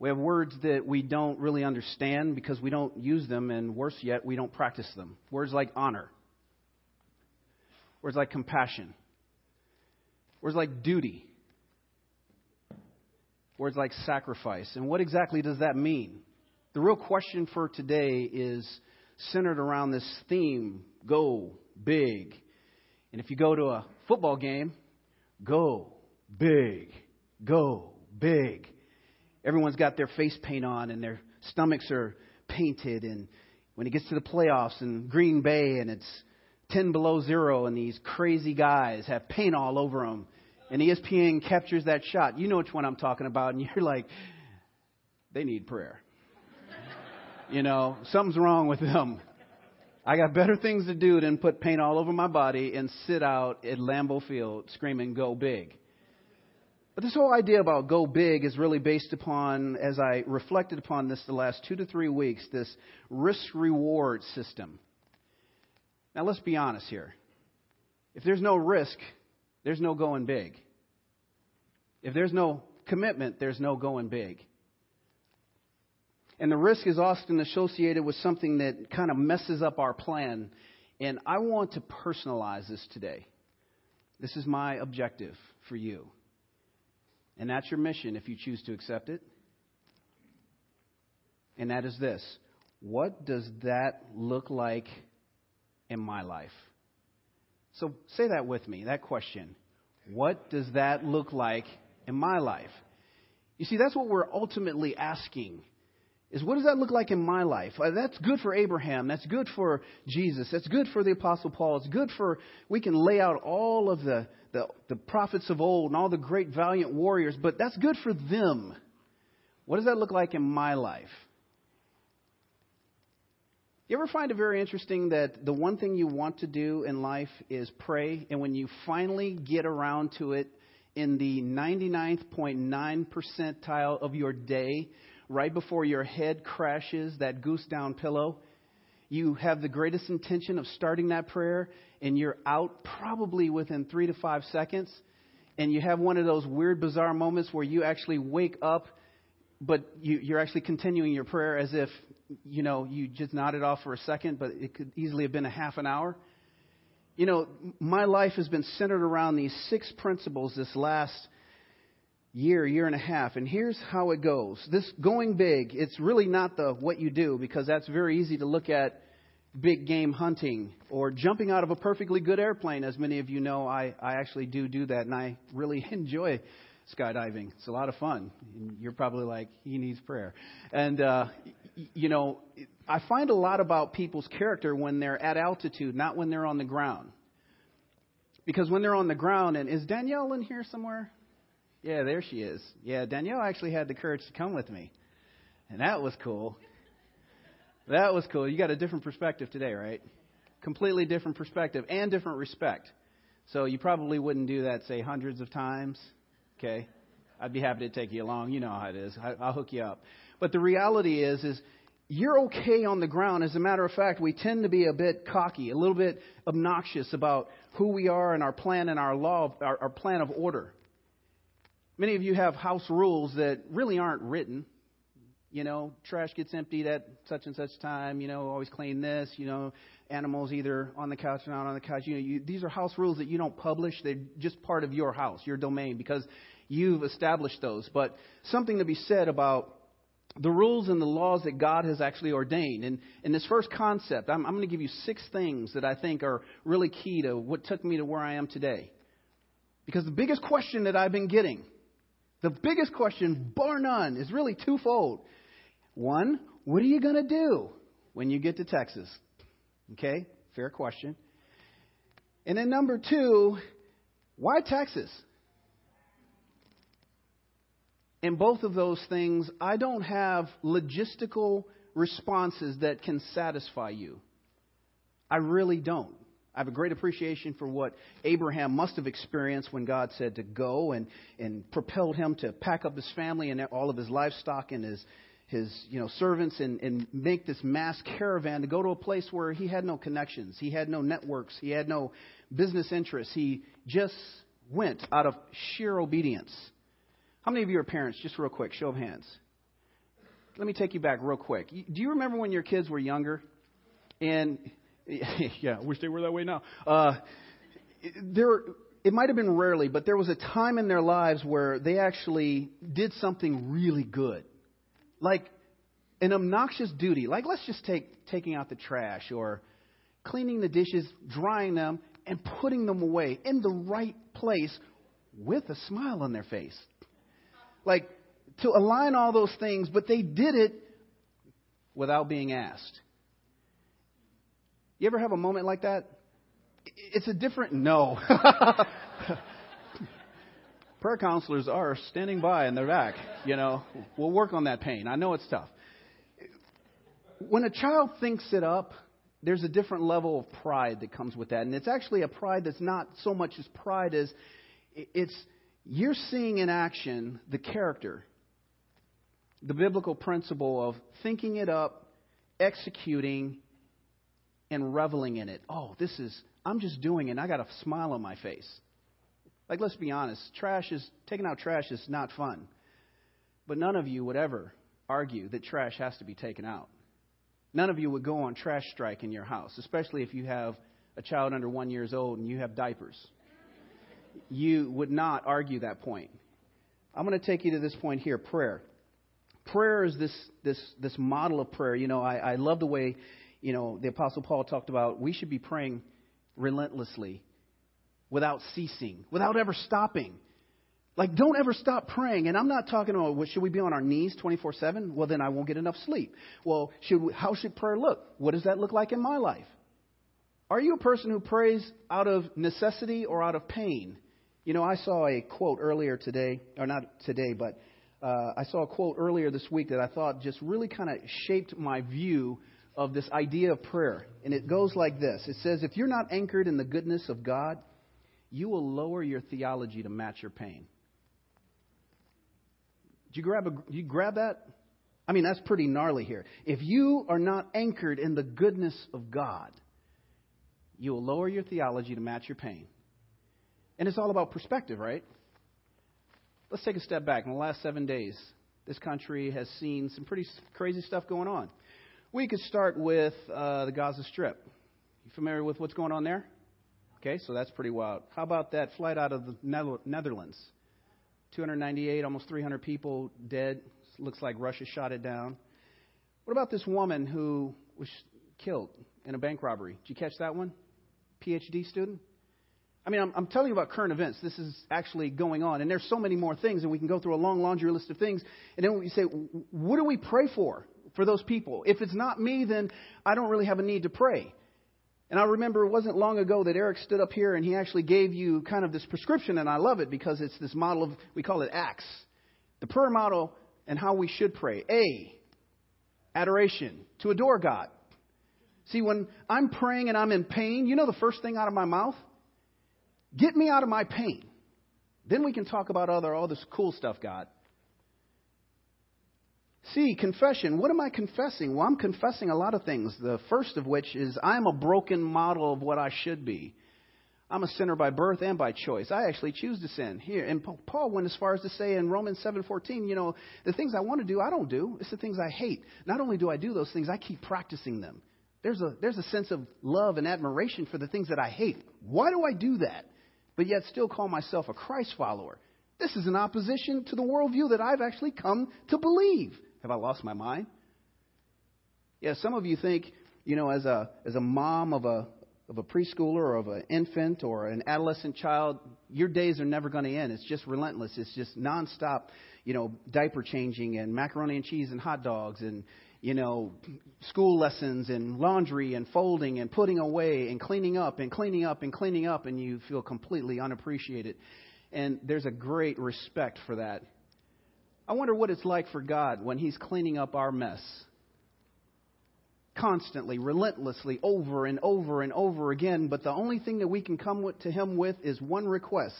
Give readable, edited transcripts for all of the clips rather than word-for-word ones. We have words that we don't really understand because we don't use them, and worse yet, we don't practice them. Words like honor. Words like compassion. Words like duty. Words like sacrifice. And what exactly does that mean? The real question for today is centered around this theme, go big. And if you go to a football game, go big, go big. Everyone's got their face paint on and their stomachs are painted. And when it gets to the playoffs in Green Bay and it's 10 below zero and these crazy guys have paint all over them and ESPN captures that shot, you know which one I'm talking about. And you're like, they need prayer. You know, something's wrong with them. I got better things to do than put paint all over my body and sit out at Lambeau Field screaming, go big. But this whole idea about go big is really based upon, as I reflected upon this the last 2 to 3 weeks, this risk-reward system. Now, let's be honest here. If there's no risk, there's no going big. If there's no commitment, there's no going big. And the risk is often associated with something that kind of messes up our plan. And I want to personalize this today. This is my objective for you. And that's your mission if you choose to accept it. And that is this. What does that look like in my life? So say that with me, that question. What does that look like in my life? You see, that's what we're ultimately asking is what does that look like in my life? That's good for Abraham. That's good for Jesus. That's good for the Apostle Paul. It's good for, we can lay out all of the prophets of old and all the great valiant warriors, but that's good for them. What does that look like in my life? You ever find it very interesting that the one thing you want to do in life is pray, and when you finally get around to it in the 99.9 percentile of your day, right before your head crashes that goose down pillow, you have the greatest intention of starting that prayer, and you're out probably within 3 to 5 seconds, and you have one of those weird, bizarre moments where you actually wake up, but you're actually continuing your prayer as if, you know, you just nodded off for a second, but it could easily have been a half an hour. You know, my life has been centered around these 6 principles this last year and a half. And here's how it goes. This going big, it's really not the what you do, because that's very easy to look at big game hunting or jumping out of a perfectly good airplane. As many of you know, I actually do that, and I really enjoy skydiving. It's a lot of fun. You're probably like, he needs prayer. And, you know, I find a lot about people's character when they're at altitude, not when they're on the ground. Because when they're on the ground, and is Danielle in here somewhere? Yeah, there she is. Yeah, Danielle actually had the courage to come with me. And that was cool. That was cool. You got a different perspective today, right? Completely different perspective and different respect. So you probably wouldn't do that, say, hundreds of times. Okay, I'd be happy to take you along. You know how it is. I'll hook you up. But the reality is you're okay on the ground. As a matter of fact, we tend to be a bit cocky, a little bit obnoxious about who we are and our plan and our law, our plan of order. Many of you have house rules that really aren't written. You know, trash gets emptied at such and such time. You know, always clean this. You know, animals either on the couch or not on the couch. You know, these are house rules that you don't publish. They're just part of your house, your domain, because you've established those. But something to be said about the rules and the laws that God has actually ordained. And in this first concept, I'm going to give you 6 things that I think are really key to what took me to where I am today. Because the biggest question that I've been getting, the biggest question, bar none, is really twofold. One, what are you going to do when you get to Texas? Okay, fair question. And then number 2, why Texas? In both of those things, I don't have logistical responses that can satisfy you. I really don't. I have a great appreciation for what Abraham must have experienced when God said to go and propelled him to pack up his family and all of his livestock and his servants and make this mass caravan to go to a place where he had no connections. He had no networks. He had no business interests. He just went out of sheer obedience. How many of you are parents? Just real quick, show of hands. Let me take you back real quick. Do you remember when your kids were younger? And yeah, I wish they were that way now. It might have been rarely, but there was a time in their lives where they actually did something really good. Like an obnoxious duty. Like let's just take taking out the trash or cleaning the dishes, drying them, and putting them away in the right place with a smile on their face. Like to align all those things, but they did it without being asked. You ever have a moment like that? It's a different no. Prayer counselors are standing by in their back. You know, we'll work on that pain. I know it's tough. When a child thinks it up, there's a different level of pride that comes with that. And it's actually a pride that's not so much as pride as it's you're seeing in action the character, the biblical principle of thinking it up, executing, and reveling in it. Oh, I'm just doing it and I got a smile on my face. Like, let's be honest. Taking out trash is not fun. But none of you would ever argue that trash has to be taken out. None of you would go on trash strike in your house, especially if you have a child under 1 year old and you have diapers. You would not argue that point. I'm going to take you to this point here, prayer. Prayer is this model of prayer. You know, I love the way, you know, the Apostle Paul talked about we should be praying relentlessly, without ceasing, without ever stopping. Like, don't ever stop praying. And I'm not talking about, well, should we be on our knees 24/7? Well, then I won't get enough sleep. Well, how should prayer look? What does that look like in my life? Are you a person who prays out of necessity or out of pain? You know, I saw a quote earlier today, or not today, but I saw a quote earlier this week that I thought just really kind of shaped my view of this idea of prayer. And it goes like this. It says, if you're not anchored in the goodness of God, you will lower your theology to match your pain. Did you grab that? I mean, that's pretty gnarly here. If you are not anchored in the goodness of God, you will lower your theology to match your pain. And it's all about perspective, right? Let's take a step back. In the last 7 days, this country has seen some pretty crazy stuff going on. We could start with the Gaza Strip. You familiar with what's going on there? Okay, so that's pretty wild. How about that flight out of the Netherlands? 298, almost 300 people dead. Looks like Russia shot it down. What about this woman who was killed in a bank robbery? Did you catch that one? PhD student? I mean, I'm telling you about current events. This is actually going on. And there's so many more things, and we can go through a long laundry list of things. And then we say, what do we pray for those people? If it's not me, then I don't really have a need to pray. And I remember it wasn't long ago that Eric stood up here and he actually gave you kind of this prescription, and I love it because it's this model of, we call it ACTS, the prayer model and how we should pray. A, adoration, to adore God. See, when I'm praying and I'm in pain, you know the first thing out of my mouth? Get me out of my pain. Then we can talk about all this cool stuff, God. See, confession. What am I confessing? Well, I'm confessing a lot of things. The first of which is I'm a broken model of what I should be. I'm a sinner by birth and by choice. I actually choose to sin here. And Paul went as far as to say in Romans 7:14, you know, the things I want to do, I don't do. It's the things I hate. Not only do I do those things, I keep practicing them. There's a sense of love and admiration for the things that I hate. Why do I do that? But yet still call myself a Christ follower. This is in opposition to the worldview that I've actually come to believe. Have I lost my mind? Yeah, some of you think, you know, as a mom of a preschooler or of an infant or an adolescent child, your days are never going to end. It's just relentless. It's just nonstop, you know, diaper changing and macaroni and cheese and hot dogs and, you know, school lessons and laundry and folding and putting away and cleaning up and cleaning up and cleaning up, and you feel completely unappreciated. And there's a great respect for that. I wonder what it's like for God when he's cleaning up our mess. Constantly, relentlessly, over and over and over again. But the only thing that we can come to him with is one request.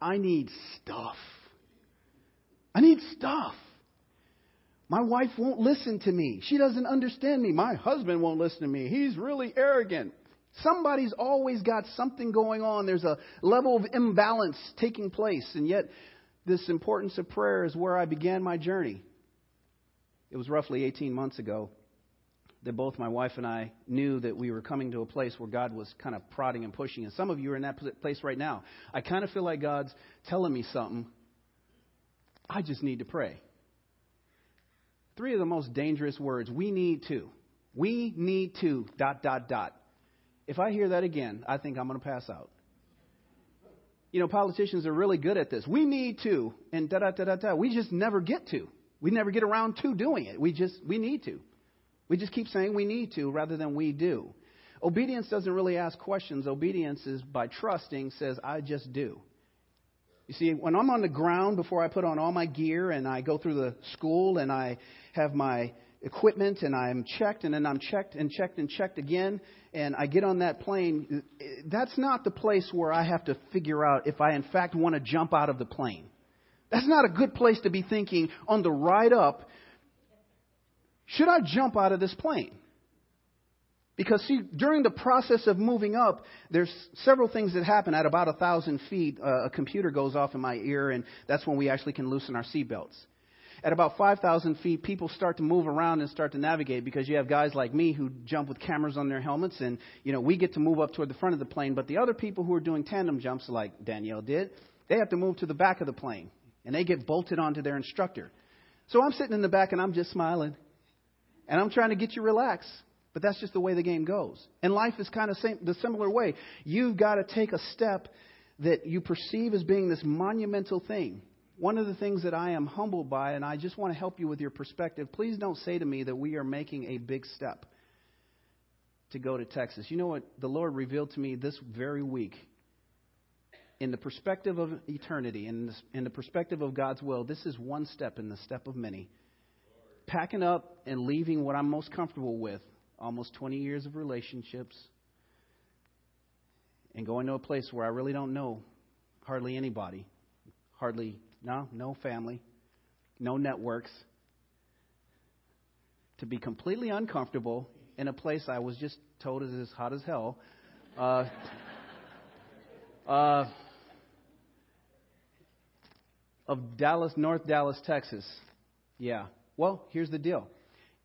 I need stuff. I need stuff. My wife won't listen to me. She doesn't understand me. My husband won't listen to me. He's really arrogant. Somebody's always got something going on. There's a level of imbalance taking place. And yet, this importance of prayer is where I began my journey. It was roughly 18 months ago that both my wife and I knew that we were coming to a place where God was kind of prodding and pushing. And some of you are in that place right now. I kind of feel like God's telling me something. I just need to pray. Three of the most dangerous words. We need to. We need to, ... If I hear that again, I think I'm going to pass out. You know, politicians are really good at this. We need to, and We just never get to. We never get around to doing it. We need to. We just keep saying we need to rather than we do. Obedience doesn't really ask questions. Obedience is by trusting, says, I just do. You see, when I'm on the ground before I put on all my gear and I go through the school and I have my equipment and I'm checked and then I'm checked again and I get on that plane, that's not the place where I have to figure out if I in fact want to jump out of the plane. That's not a good place to be thinking on the ride up, should I jump out of this plane? Because, see, during the process of moving up, there's several things that happen. At about 1,000 feet, a computer goes off in my ear, and that's when we actually can loosen our seatbelts. At about 5,000 feet, people start to move around and start to navigate because you have guys like me who jump with cameras on their helmets, and, you know, we get to move up toward the front of the plane. But the other people who are doing tandem jumps like Danielle did, they have to move to the back of the plane, and they get bolted onto their instructor. So I'm sitting in the back, and I'm just smiling. And I'm trying to get you relaxed, but that's just the way the game goes. And life is kind of the similar way. You've got to take a step that you perceive as being this monumental thing. One of the things that I am humbled by, and I just want to help you with your perspective, please don't say to me that we are making a big step to go to Texas. You know what the Lord revealed to me this very week? In the perspective of eternity, in the perspective of God's will, this is one step in the step of many. Packing up and leaving what I'm most comfortable with, almost 20 years of relationships, and going to a place where I really don't know hardly anybody, no family, no networks, to be completely uncomfortable in a place I was just told is as hot as hell. Of Dallas, North Dallas, Texas. Yeah. Well, here's the deal.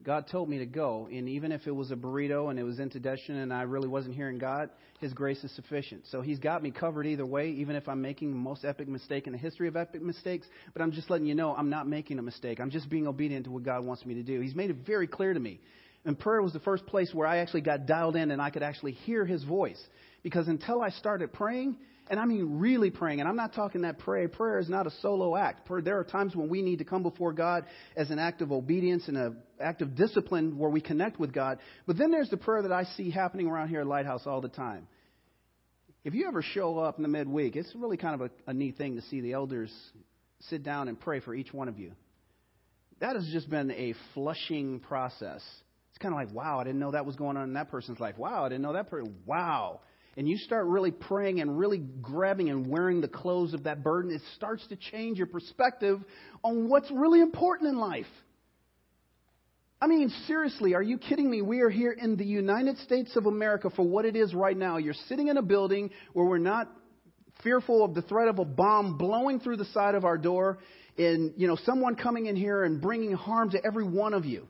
God told me to go, and even if it was a burrito and it was indigestion and I really wasn't hearing God, His grace is sufficient. So He's got me covered either way, even if I'm making the most epic mistake in the history of epic mistakes. But I'm just letting you know I'm not making a mistake. I'm just being obedient to what God wants me to do. He's made it very clear to me. And prayer was the first place where I actually got dialed in and I could actually hear His voice. Because until I started praying, and I mean really praying, and I'm not talking that prayer is not a solo act. There are times when we need to come before God as an act of obedience and an act of discipline where we connect with God. But then there's the prayer that I see happening around here at Lighthouse all the time. If you ever show up in the midweek, it's really kind of a neat thing to see the elders sit down and pray for each one of you. That has just been a flushing process. It's kind of like, wow, I didn't know that was going on in that person's life. Wow, I didn't know that person. Wow. And you start really praying and really grabbing and wearing the clothes of that burden, it starts to change your perspective on what's really important in life. I mean, seriously, are you kidding me? We are here in the United States of America for what it is right now. You're sitting in a building where we're not fearful of the threat of a bomb blowing through the side of our door and, you know, someone coming in here and bringing harm to every one of you.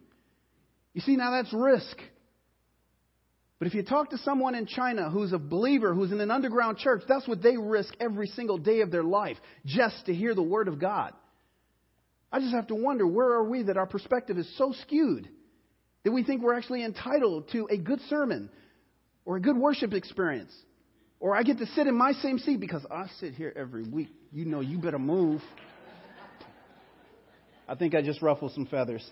You see, now that's risk. But if you talk to someone in China who's a believer, who's in an underground church, that's what they risk every single day of their life, just to hear the word of God. I just have to wonder, where are we that our perspective is so skewed that we think we're actually entitled to a good sermon or a good worship experience? Or I get to sit in my same seat because I sit here every week. You know, you better move. I think I just ruffled some feathers.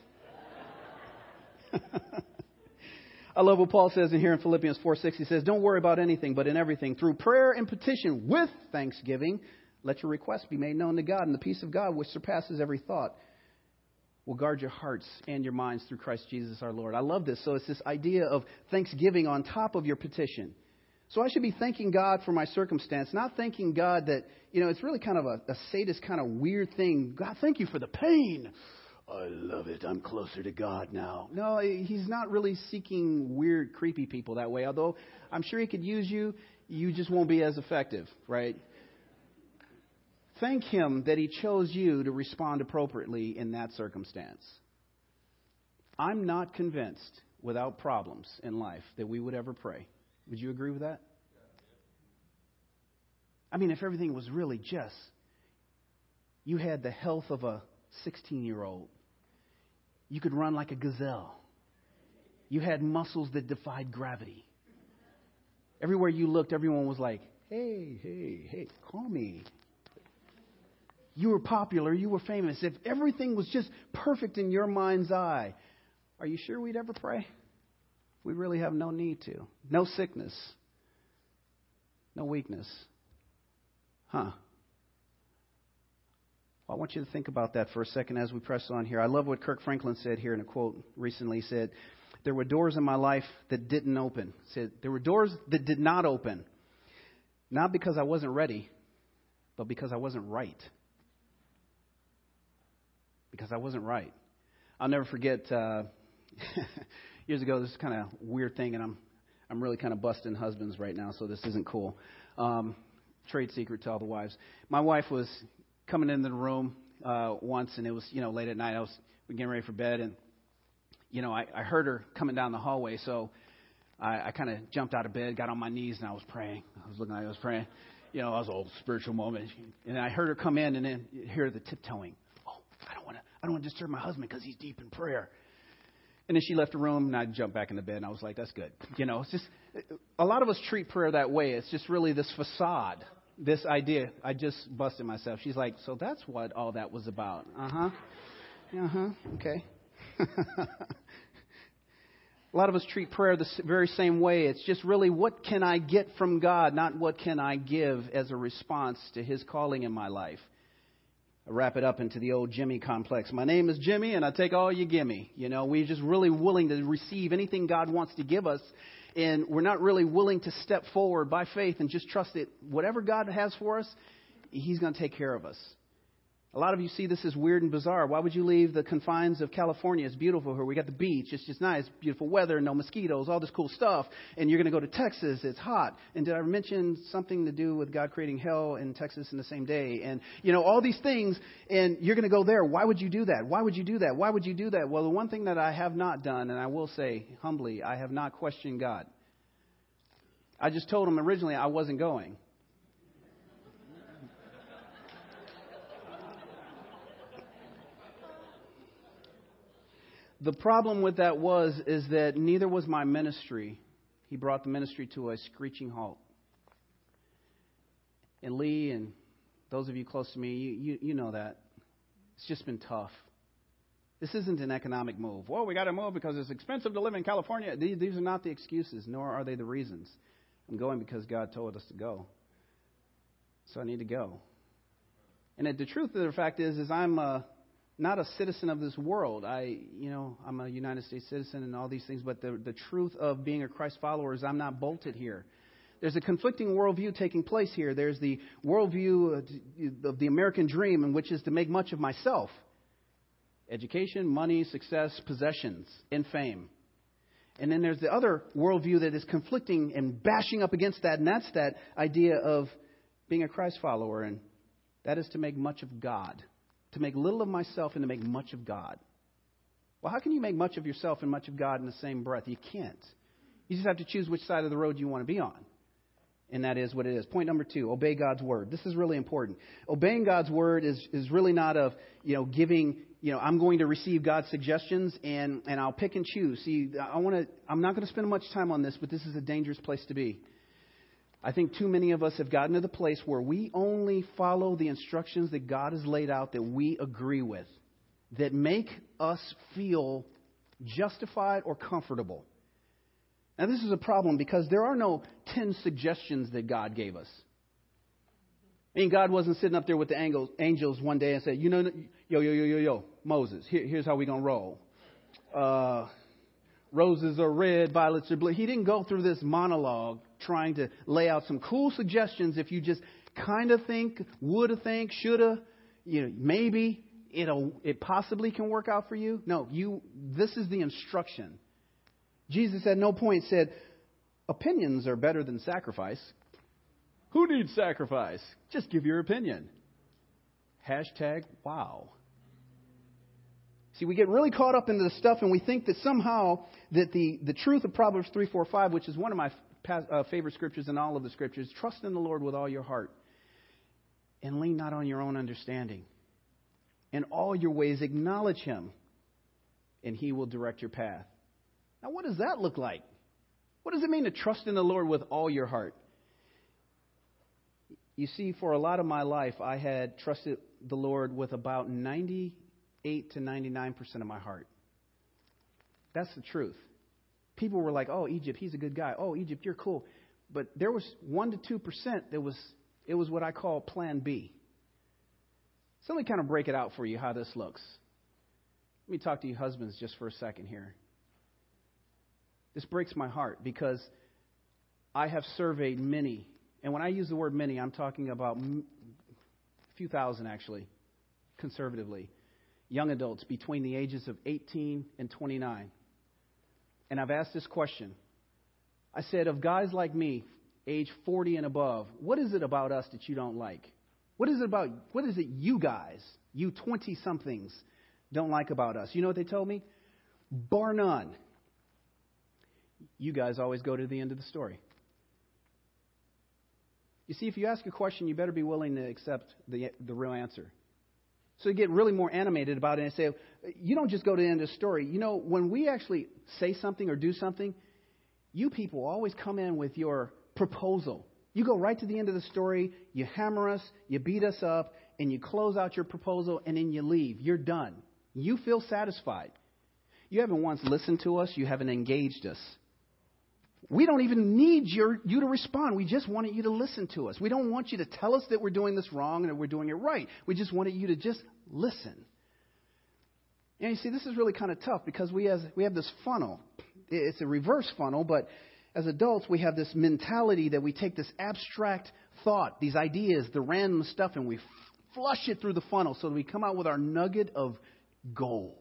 I love what Paul says in here in Philippians 4:6. He says, don't worry about anything, but in everything, through prayer and petition with thanksgiving, let your requests be made known to God. And the peace of God, which surpasses every thought, will guard your hearts and your minds through Christ Jesus our Lord. I love this. So it's this idea of thanksgiving on top of your petition. So I should be thanking God for my circumstance, not thanking God that, you know, it's really kind of a sadist kind of weird thing. God, thank you for the pain. I love it. I'm closer to God now. No, He's not really seeking weird, creepy people that way, although I'm sure He could use you. You just won't be as effective, right? Thank Him that He chose you to respond appropriately in that circumstance. I'm not convinced without problems in life that we would ever pray. Would you agree with that? I mean, if everything was really just, you had the health of a 16-year-old. You could run like a gazelle. You had muscles that defied gravity. Everywhere you looked, everyone was like, hey, hey, hey, call me. You were popular. You were famous. If everything was just perfect in your mind's eye, are you sure we'd ever pray? We really have no need to. No sickness. No weakness. Huh. Well, I want you to think about that for a second as we press on here. I love what Kirk Franklin said here in a quote recently. He said, there were doors in my life that didn't open. He said, there were doors that did not open. Not because I wasn't ready, but because I wasn't right. Because I wasn't right. I'll never forget years ago, this is kind of weird thing, and I'm really kind of busting husbands right now, so this isn't cool. Trade secret to all the wives. My wife was coming into the room once, and it was, late at night. We were getting ready for bed, and, I heard her coming down the hallway, so I kind of jumped out of bed, got on my knees, and I was praying. I was looking like I was praying. I was all spiritual moment. And I heard her come in, and then hear the tiptoeing. Oh, I don't want to disturb my husband because he's deep in prayer. And then she left the room, and I jumped back in the bed, and I was like, that's good. It's just a lot of us treat prayer that way. It's just really this facade, this idea. I just busted myself. She's like, so that's what all that was about. Uh-huh. Uh-huh. Okay. A lot of us treat prayer the very same way. It's just really what can I get from God, not what can I give as a response to his calling in my life. I wrap it up into the old Jimmy complex. My name is Jimmy, and I take all you give me. We're just really willing to receive anything God wants to give us, and we're not really willing to step forward by faith and just trust that whatever God has for us, he's going to take care of us. A lot of you see this as weird and bizarre. Why would you leave the confines of California? It's beautiful here. We got the beach. It's just nice. Beautiful weather. No mosquitoes. All this cool stuff. And you're going to go to Texas. It's hot. And did I mention something to do with God creating hell and Texas in the same day? And, all these things. And you're going to go there. Why would you do that? Why would you do that? Why would you do that? Well, the one thing that I have not done, and I will say humbly, I have not questioned God. I just told him originally I wasn't going. The problem with that is that neither was my ministry. He brought the ministry to a screeching halt. And Lee and those of you close to me, you know that. It's just been tough. This isn't an economic move. Well, we got to move because it's expensive to live in California. These are not the excuses, nor are they the reasons. I'm going because God told us to go. So I need to go. And the truth of the fact is I'm not a citizen of this world. I'm a United States citizen and all these things, but the truth of being a Christ follower is I'm not bolted here. There's a conflicting worldview taking place here. There's the worldview of the American dream, in which is to make much of myself. Education, money, success, possessions, and fame. And then there's the other worldview that is conflicting and bashing up against that, and that's that idea of being a Christ follower, and that is to make much of God. To make little of myself and to make much of God. Well, how can you make much of yourself and much of God in the same breath? You can't. You just have to choose which side of the road you want to be on. And that is what it is. Point number 2, obey God's word. This is really important. Obeying God's word is really not of, giving, I'm going to receive God's suggestions and I'll pick and choose. See, I'm not going to spend much time on this, but this is a dangerous place to be. I think too many of us have gotten to the place where we only follow the instructions that God has laid out that we agree with, that make us feel justified or comfortable. Now, this is a problem because there are no 10 suggestions that God gave us. I mean, God wasn't sitting up there with the angels one day and said, yo, Moses, here's how we're going to roll. Roses are red, violets are blue. He didn't go through this monologue trying to lay out some cool suggestions. If you just kind of think, woulda think, shoulda, maybe it possibly can work out for you. No, this is the instruction. Jesus at no point said, opinions are better than sacrifice. Who needs sacrifice? Just give your opinion. #wow. See, we get really caught up into the stuff, and we think that somehow that the truth of Proverbs 3:4-5, which is one of my favorite scriptures in all of the scriptures, trust in the Lord with all your heart and lean not on your own understanding. In all your ways acknowledge him, and he will direct your path. Now, what does that look like? What does it mean to trust in the Lord with all your heart? You see, for a lot of my life, I had trusted the Lord with about 98 to 99% of my heart. That's the truth. People were like, oh, Egypt, he's a good guy. Oh, Egypt, you're cool. But there was 1% to 2% it was what I call plan B. So let me kind of break it out for you how this looks. Let me talk to you husbands just for a second here. This breaks my heart because I have surveyed many. And when I use the word many, I'm talking about a few thousand, actually, conservatively, young adults between the ages of 18 and 29. And I've asked this question. I said, of guys like me, age 40 and above, what is it about us that you don't like? What is it you guys, you 20-somethings, don't like about us? You know what they told me? Bar none. You guys always go to the end of the story. You see, if you ask a question, you better be willing to accept the real answer. So you get really more animated about it and say, you don't just go to the end of the story. You know, when we actually say something or do something, you people always come in with your proposal. You go right to the end of the story, you hammer us, you beat us up, and you close out your proposal, and then you leave. You're done. You feel satisfied. You haven't once listened to us. You haven't engaged us. We don't even need you to respond. We just wanted you to listen to us. We don't want you to tell us that we're doing this wrong and that we're doing it right. We just wanted you to just listen. And you see, this is really kind of tough because we have this funnel. It's a reverse funnel, but as adults, we have this mentality that we take this abstract thought, these ideas, the random stuff, and we flush it through the funnel so that we come out with our nugget of gold.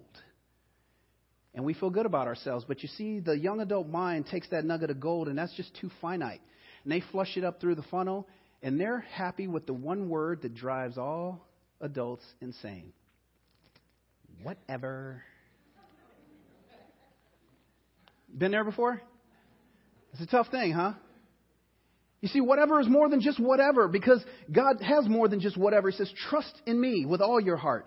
And we feel good about ourselves. But you see, the young adult mind takes that nugget of gold, and that's just too finite. And they flush it up through the funnel, and they're happy with the one word that drives all adults insane. Whatever. Been there before? It's a tough thing, huh? You see, whatever is more than just whatever, because God has more than just whatever. He says, trust in me with all your heart.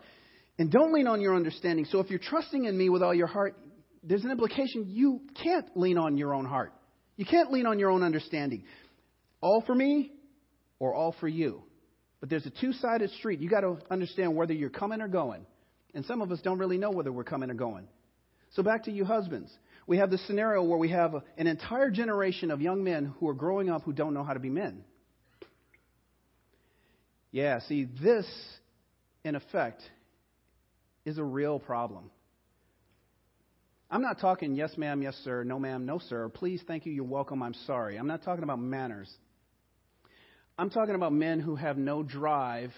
And don't lean on your understanding. So if you're trusting in me with all your heart, there's an implication you can't lean on your own heart. You can't lean on your own understanding. All for me or all for you. But there's a two-sided street. You got to understand whether you're coming or going. And some of us don't really know whether we're coming or going. So back to you husbands. We have this scenario where we have an entire generation of young men who are growing up who don't know how to be men. Yeah, see, this, in effect, is a real problem. I'm not talking yes, ma'am, yes, sir, no, ma'am, no, sir, please, thank you, you're welcome, I'm sorry. I'm not talking about manners. I'm talking about men who have no drive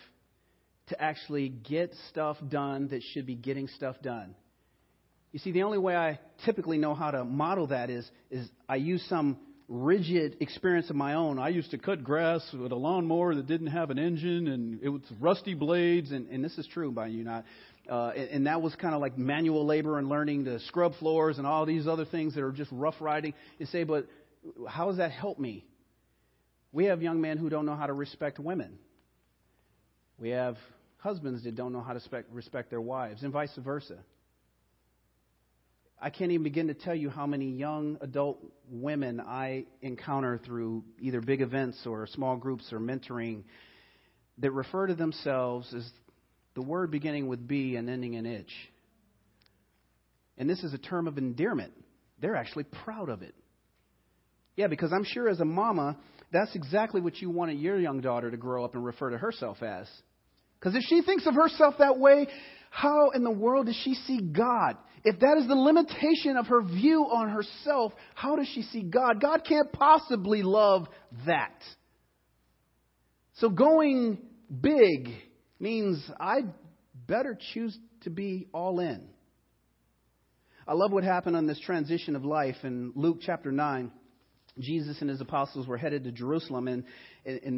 to actually get stuff done that should be getting stuff done. You see, the only way I typically know how to model that is I use some rigid experience of my own. I used to cut grass with a lawnmower that didn't have an engine, and it was rusty blades, and this is true by you not. And that was kind of like manual labor and learning to scrub floors and all these other things that are just rough riding. You say, but how does that help me? We have young men who don't know how to respect women. We have husbands that don't know how to respect their wives, and vice versa. I can't even begin to tell you how many young adult women I encounter through either big events or small groups or mentoring that refer to themselves as the word beginning with B and ending in itch. And this is a term of endearment. They're actually proud of it. Yeah, because I'm sure as a mama, that's exactly what you wanted your young daughter to grow up and refer to herself as. Because if she thinks of herself that way, how in the world does she see God? If that is the limitation of her view on herself, how does she see God? God can't possibly love that. So going big means I better choose to be all in. I love what happened on this transition of life in Luke chapter 9. Jesus and his apostles were headed to Jerusalem, and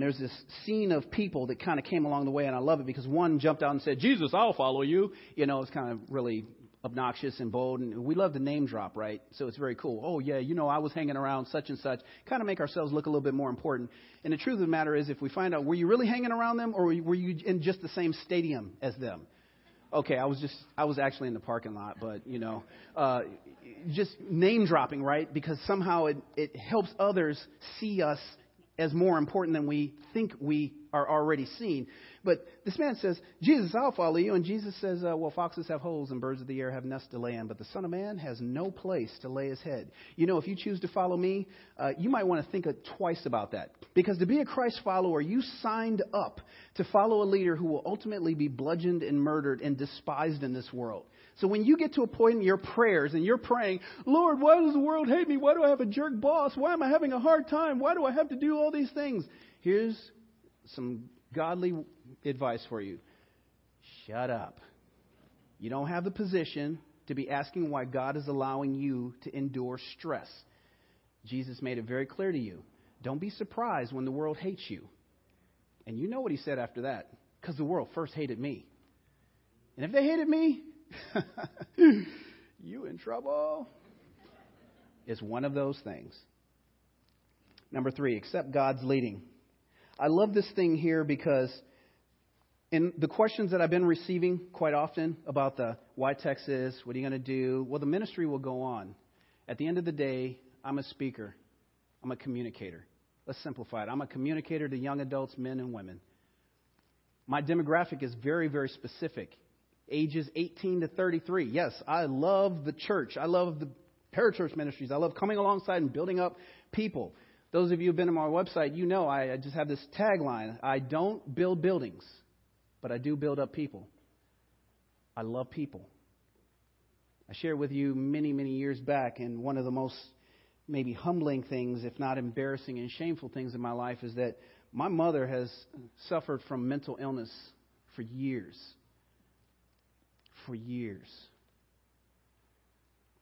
there's this scene of people that kind of came along the way, and I love it because one jumped out and said, Jesus, I'll follow you. You know, it's kind of really obnoxious and bold, and we love to name drop, right? So it's very cool. Oh, yeah, you know, I was hanging around such and such. Kind of make ourselves look a little bit more important. And the truth of the matter is, if we find out, were you really hanging around them, or were you in just the same stadium as them? Okay, I was actually in the parking lot, but, you know, just name dropping, right? Because somehow it helps others see us as more important than we think we are already seen. But this man says, Jesus, I'll follow you. And Jesus says, well, foxes have holes and birds of the air have nests to lay in, but the Son of Man has no place to lay his head. You know, if you choose to follow me, you might want to think twice about that. Because to be a Christ follower, you signed up to follow a leader who will ultimately be bludgeoned and murdered and despised in this world. So when you get to a point in your prayers and you're praying, Lord, why does the world hate me? Why do I have a jerk boss? Why am I having a hard time? Why do I have to do all these things? Here's some godly advice for you. Shut up. You don't have the position to be asking why God is allowing you to endure stress. Jesus made it very clear to you. Don't be surprised when the world hates you. And you know what he said after that, because the world first hated me. And if they hated me, you in trouble. It's one of those things. Number 3, accept God's leading. I love this thing here because in the questions that I've been receiving quite often about the why Texas, what are you going to do? Well, the ministry will go on. At the end of the day, I'm a speaker. I'm a communicator. Let's simplify it. I'm a communicator to young adults, men and women. My demographic is very, very specific. Ages 18 to 33. Yes, I love the church. I love the parachurch ministries. I love coming alongside and building up people. Those of you who have been on my website, you know I just have this tagline. I don't build buildings, but I do build up people. I love people. I shared with you many, many years back, and one of the most maybe humbling things, if not embarrassing and shameful things in my life, is that my mother has suffered from mental illness for years.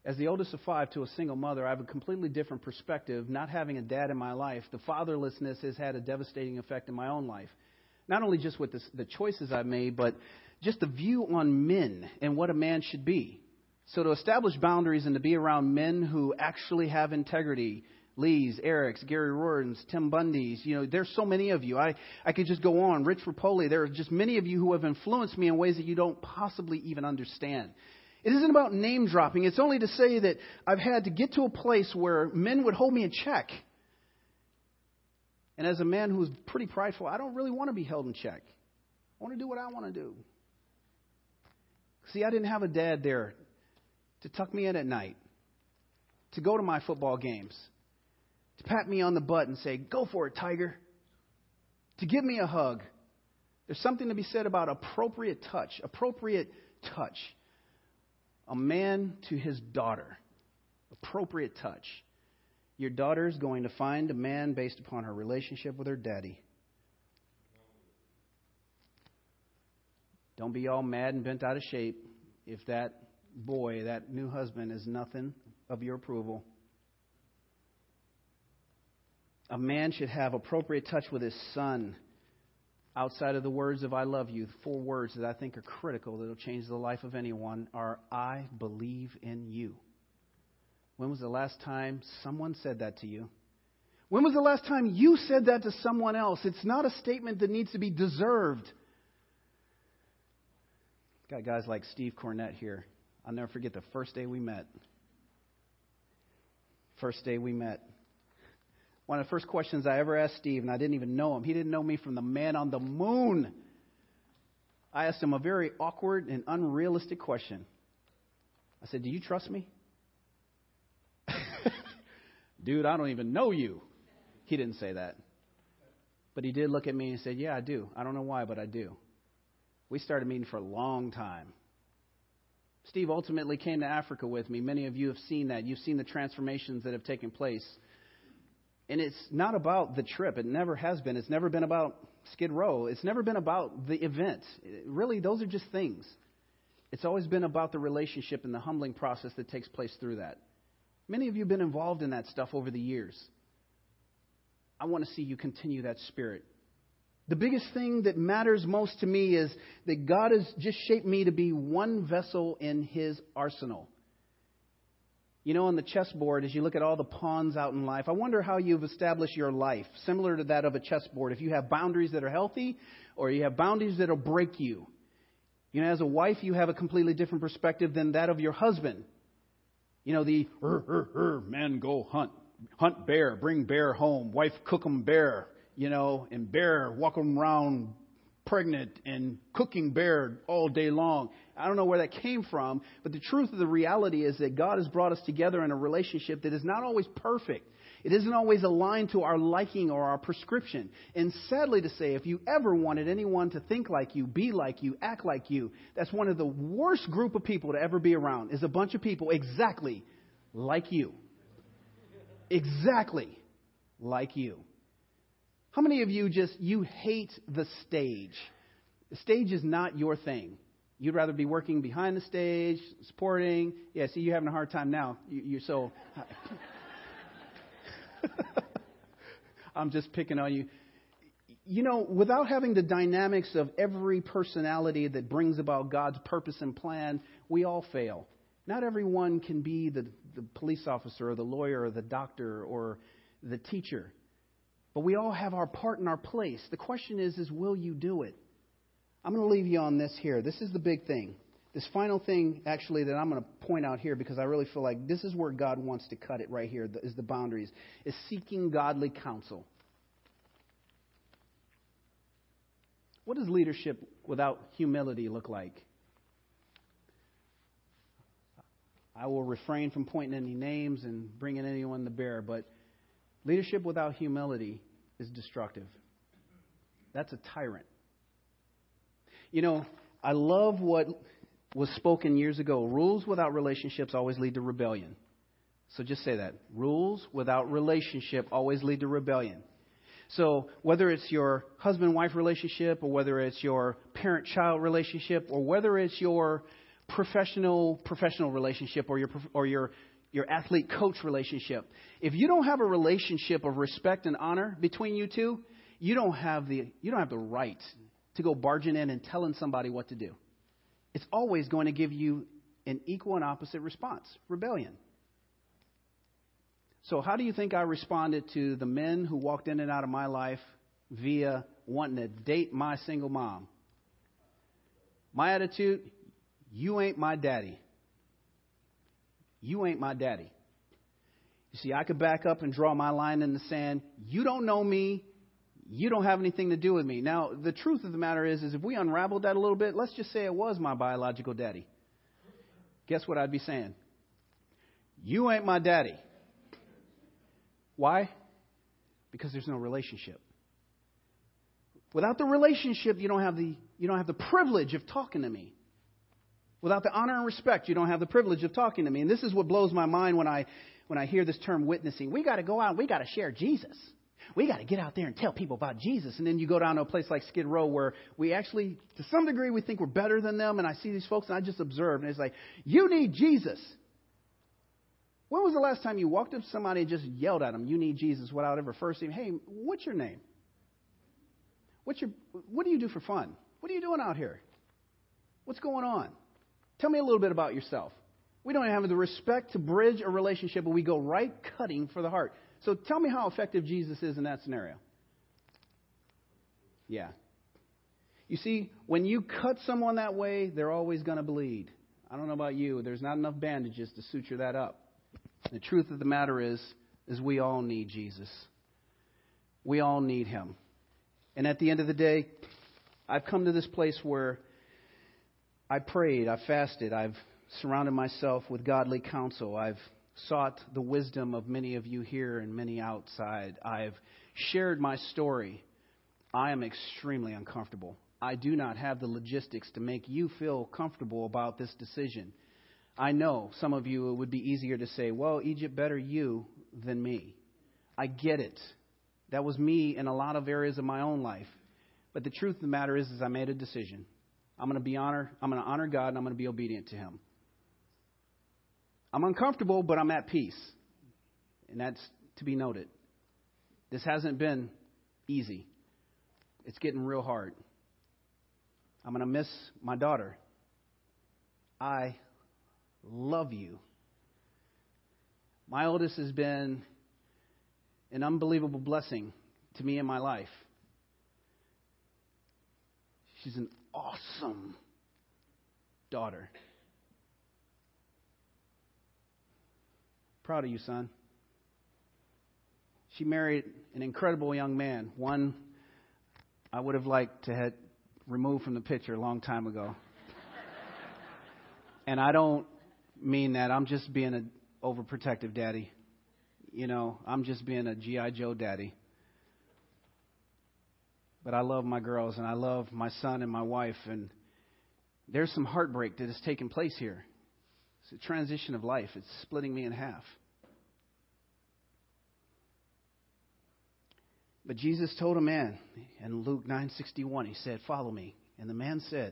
As the oldest of 5 to a single mother, I have a completely different perspective. Not having a dad in my life, the fatherlessness has had a devastating effect in my own life. Not only just with the choices I've made, but just the view on men and what a man should be. So to establish boundaries and to be around men who actually have integrity, Lees, Erics, Gary Rordens, Tim Bundys, you know, there's so many of you. I could just go on. Rich Rapoli, there are just many of you who have influenced me in ways that you don't possibly even understand. It isn't about name dropping. It's only to say that I've had to get to a place where men would hold me in check. And as a man who's pretty prideful, I don't really want to be held in check. I want to do what I want to do. See, I didn't have a dad there to tuck me in at night, to go to my football games, to pat me on the butt and say, go for it, tiger, to give me a hug. There's something to be said about appropriate touch. A man to his daughter. Appropriate touch. Your daughter is going to find a man based upon her relationship with her daddy. Don't be all mad and bent out of shape if that boy, that new husband, is nothing of your approval. A man should have appropriate touch with his son outside of the words of I love you. 4 words that I think are critical that will change the life of anyone are I believe in you. When was the last time someone said that to you? When was the last time you said that to someone else? It's not a statement that needs to be deserved. Got guys like Steve Cornett here. I'll never forget the first day we met. One of the first questions I ever asked Steve, and I didn't even know him. He didn't know me from the man on the moon. I asked him a very awkward and unrealistic question. I said, do you trust me? Dude, I don't even know you. He didn't say that. But he did look at me and said, yeah, I do. I don't know why, but I do. We started meeting for a long time. Steve ultimately came to Africa with me. Many of you have seen that. You've seen the transformations that have taken place. And it's not about the trip. It never has been. It's never been about Skid Row. It's never been about the event. Really, those are just things. It's always been about the relationship and the humbling process that takes place through that. Many of you have been involved in that stuff over the years. I want to see you continue that spirit. The biggest thing that matters most to me is that God has just shaped me to be one vessel in His arsenal. You know, on the chessboard, as you look at all the pawns out in life, I wonder how you've established your life, similar to that of a chessboard. If you have boundaries that are healthy or you have boundaries that will break you. You know, as a wife, you have a completely different perspective than that of your husband. You know, the man go hunt bear, bring bear home, wife cook 'em bear. You know, and bear walking around pregnant and cooking bear all day long. I don't know where that came from, but the truth of the reality is that God has brought us together in a relationship that is not always perfect. It isn't always aligned to our liking or our prescription. And sadly to say, if you ever wanted anyone to think like you, be like you, act like you, that's one of the worst group of people to ever be around, is a bunch of people exactly like you. Exactly like you. How many of you you hate the stage? The stage is not your thing. You'd rather be working behind the stage, supporting. Yeah, see, you're having a hard time now. You're so... I'm just picking on you. You know, without having the dynamics of every personality that brings about God's purpose and plan, we all fail. Not everyone can be the police officer or the lawyer or the doctor or the teacher. But we all have our part in our place. The question is will you do it? I'm going to leave you on this here. This is the big thing. This final thing, actually, that I'm going to point out here, because I really feel like this is where God wants to cut it right here, is the boundaries, is seeking godly counsel. What does leadership without humility look like? I will refrain from pointing any names and bringing anyone to bear, but leadership without humility is destructive. That's a tyrant. You know, I love what was spoken years ago. Rules without relationships always lead to rebellion. So just say that. Rules without relationship always lead to rebellion. So whether it's your husband-wife relationship, or whether it's your parent-child relationship, or whether it's your professional relationship, or your athlete-coach relationship. If you don't have a relationship of respect and honor between you two, you don't have the right to go barging in and telling somebody what to do. It's always going to give you an equal and opposite response, rebellion. So how do you think I responded to the men who walked in and out of my life via wanting to date my single mom? My attitude, you ain't my daddy. You ain't my daddy. You see, I could back up and draw my line in the sand. You don't know me. You don't have anything to do with me. Now, the truth of the matter is if we unraveled that a little bit, let's just say it was my biological daddy. Guess what I'd be saying? You ain't my daddy. Why? Because there's no relationship. Without the relationship, you don't have the privilege of talking to me. Without the honor and respect, you don't have the privilege of talking to me. And this is what blows my mind when I hear this term witnessing. We got to go out and we got to share Jesus. We got to get out there and tell people about Jesus. And then you go down to a place like Skid Row where we actually, to some degree, we think we're better than them. And I see these folks and I just observe. And it's like, you need Jesus. When was the last time you walked up to somebody and just yelled at them, you need Jesus, without ever first saying, hey, what's your name? What do you do for fun? What are you doing out here? What's going on? Tell me a little bit about yourself. We don't have the respect to bridge a relationship, but we go right cutting for the heart. So tell me how effective Jesus is in that scenario. Yeah. You see, when you cut someone that way, they're always going to bleed. I don't know about you. There's not enough bandages to suture that up. The truth of the matter is we all need Jesus. We all need Him. And at the end of the day, I've come to this place where I prayed, I fasted, I've surrounded myself with godly counsel, I've sought the wisdom of many of you here and many outside, I've shared my story. I am extremely uncomfortable. I do not have the logistics to make you feel comfortable about this decision. I know some of you, it would be easier to say, well, Egypt, better you than me. I get it. That was me in a lot of areas of my own life. But the truth of the matter is I made a decision. I'm going to honor God, and I'm going to be obedient to Him. I'm uncomfortable, but I'm at peace. And that's to be noted. This hasn't been easy. It's getting real hard. I'm going to miss my daughter. I love you. My oldest has been an unbelievable blessing to me in my life. She's an awesome daughter. Proud of you, son. She married an incredible young man, one I would have liked to have removed from the picture a long time ago. And I don't mean that. I'm just being an overprotective daddy. You know, I'm just being a G.I. Joe daddy. But I love my girls, and I love my son and my wife, and there's some heartbreak that is taking place here. It's a transition of life. It's splitting me in half. But Jesus told a man in Luke 9:61, he said, "Follow me." And the man said,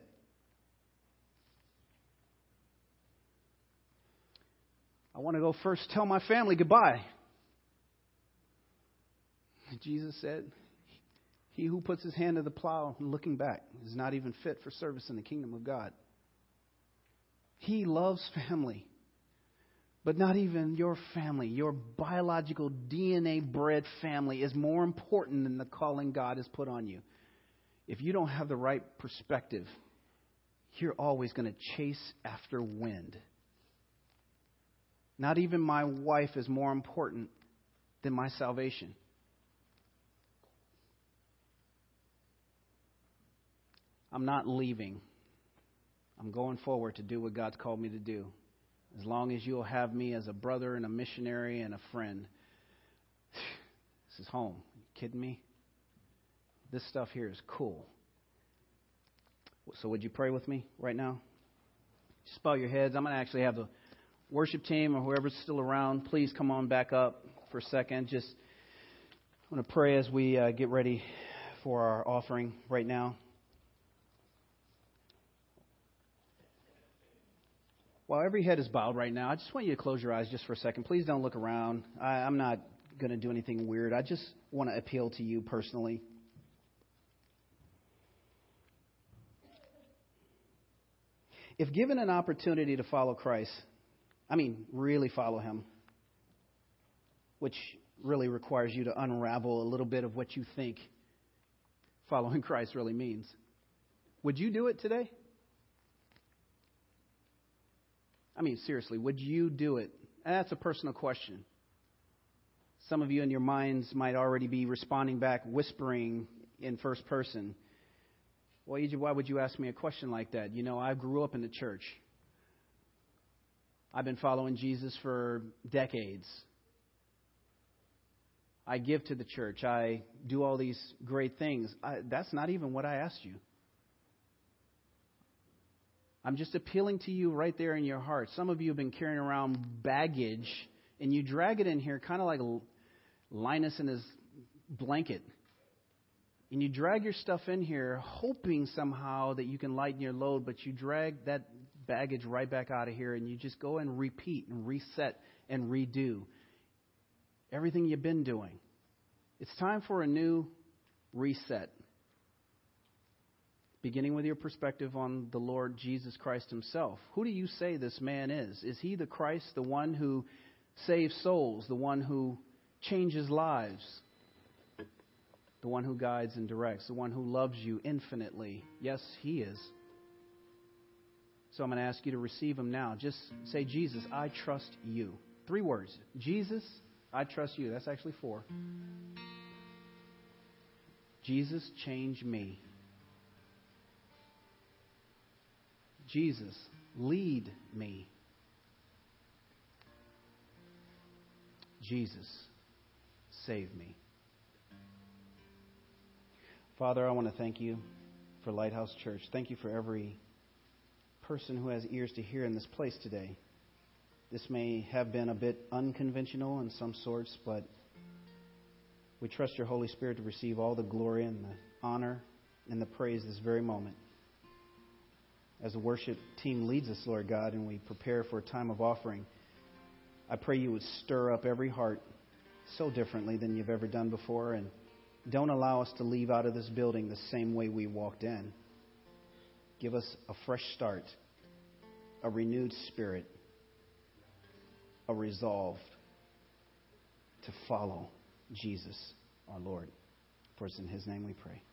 "I want to go first tell my family goodbye." And Jesus said, "He who puts his hand to the plow and looking back is not even fit for service in the kingdom of God." He loves family, but not even your family, your biological DNA-bred family is more important than the calling God has put on you. If you don't have the right perspective, you're always going to chase after wind. Not even my wife is more important than my salvation. I'm not leaving. I'm going forward to do what God's called me to do. As long as you'll have me as a brother and a missionary and a friend. This is home. Are you kidding me? This stuff here is cool. So would you pray with me right now? Just bow your heads. I'm going to actually have the worship team or whoever's still around, please come on back up for a second. Just I'm going to pray as we get ready for our offering right now. While every head is bowed right now, I just want you to close your eyes just for a second. Please don't look around. I'm not going to do anything weird. I just want to appeal to you personally. If given an opportunity to follow Christ, I mean really follow him, which really requires you to unravel a little bit of what you think following Christ really means, would you do it today? I mean, seriously, would you do it? And that's a personal question. Some of you in your minds might already be responding back, whispering in first person. Well, Egypt, why would you ask me a question like that? You know, I grew up in the church. I've been following Jesus for decades. I give to the church. I do all these great things. That's not even what I asked you. I'm just appealing to you right there in your heart. Some of you have been carrying around baggage, and you drag it in here kind of like Linus in his blanket. And you drag your stuff in here hoping somehow that you can lighten your load, but you drag that baggage right back out of here, and you just go and repeat and reset and redo everything you've been doing. It's time for a new reset. Beginning with your perspective on the Lord Jesus Christ himself. Who do you say this man is? Is he the Christ, the one who saves souls, the one who changes lives, the one who guides and directs, the one who loves you infinitely? Yes, he is. So I'm going to ask you to receive him now. Just say, Jesus, I trust you. 3 words. Jesus, I trust you. That's actually 4. Jesus, change me. Jesus, lead me. Jesus, save me. Father, I want to thank you for Lighthouse Church. Thank you for every person who has ears to hear in this place today. This may have been a bit unconventional in some sorts, but we trust your Holy Spirit to receive all the glory and the honor and the praise this very moment. As the worship team leads us, Lord God, and we prepare for a time of offering, I pray you would stir up every heart so differently than you've ever done before. And Don't allow us to leave out of this building the same way we walked in. Give us a fresh start, a renewed spirit, a resolve to follow Jesus, our Lord. For it's in His name we pray.